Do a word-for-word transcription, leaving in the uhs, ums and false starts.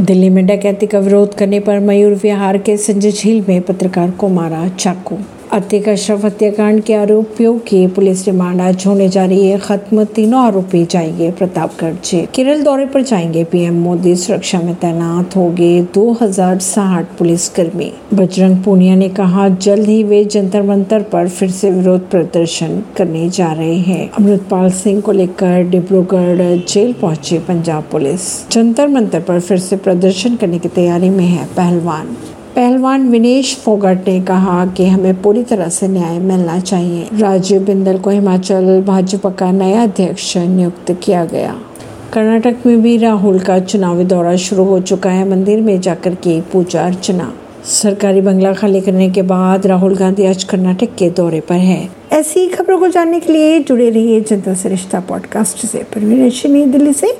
दिल्ली में डकैती का विरोध करने पर मयूर विहार के संजय झील में पत्रकार को मारा चाकू। अतीक अशरफ हत्याकांड के आरोपियों की पुलिस रिमांड आज होने जा रही है खत्म। तीनों आरोपी जाएंगे प्रतापगढ़ जेल। केरल दौरे पर जाएंगे पीएम मोदी। सुरक्षा में तैनात होंगे दो हजार साठ पुलिसकर्मी। बजरंग पूनिया ने कहा जल्द ही वे जंतर मंतर पर फिर से विरोध प्रदर्शन करने जा रहे हैं। अमृतपाल सिंह को लेकर डिब्रूगढ़ जेल पहुंचे पंजाब पुलिस। जंतर मंतर पर फिर से प्रदर्शन करने की तैयारी में है पहलवान। पहलवान विनेश फोगट ने कहा कि हमें पूरी तरह से न्याय मिलना चाहिए। राजीव बिंडल को हिमाचल भाजपा का नया अध्यक्ष नियुक्त किया गया। कर्नाटक में भी राहुल का चुनावी दौरा शुरू हो चुका है। मंदिर में जाकर के पूजा अर्चना। सरकारी बंगला खाली करने के बाद राहुल गांधी आज कर्नाटक के दौरे पर हैं। ऐसी खबरों को जानने के लिए जुड़े रहिए जनता से रिश्ता पॉडकास्ट से। परवीन अर्शी, नई दिल्ली से।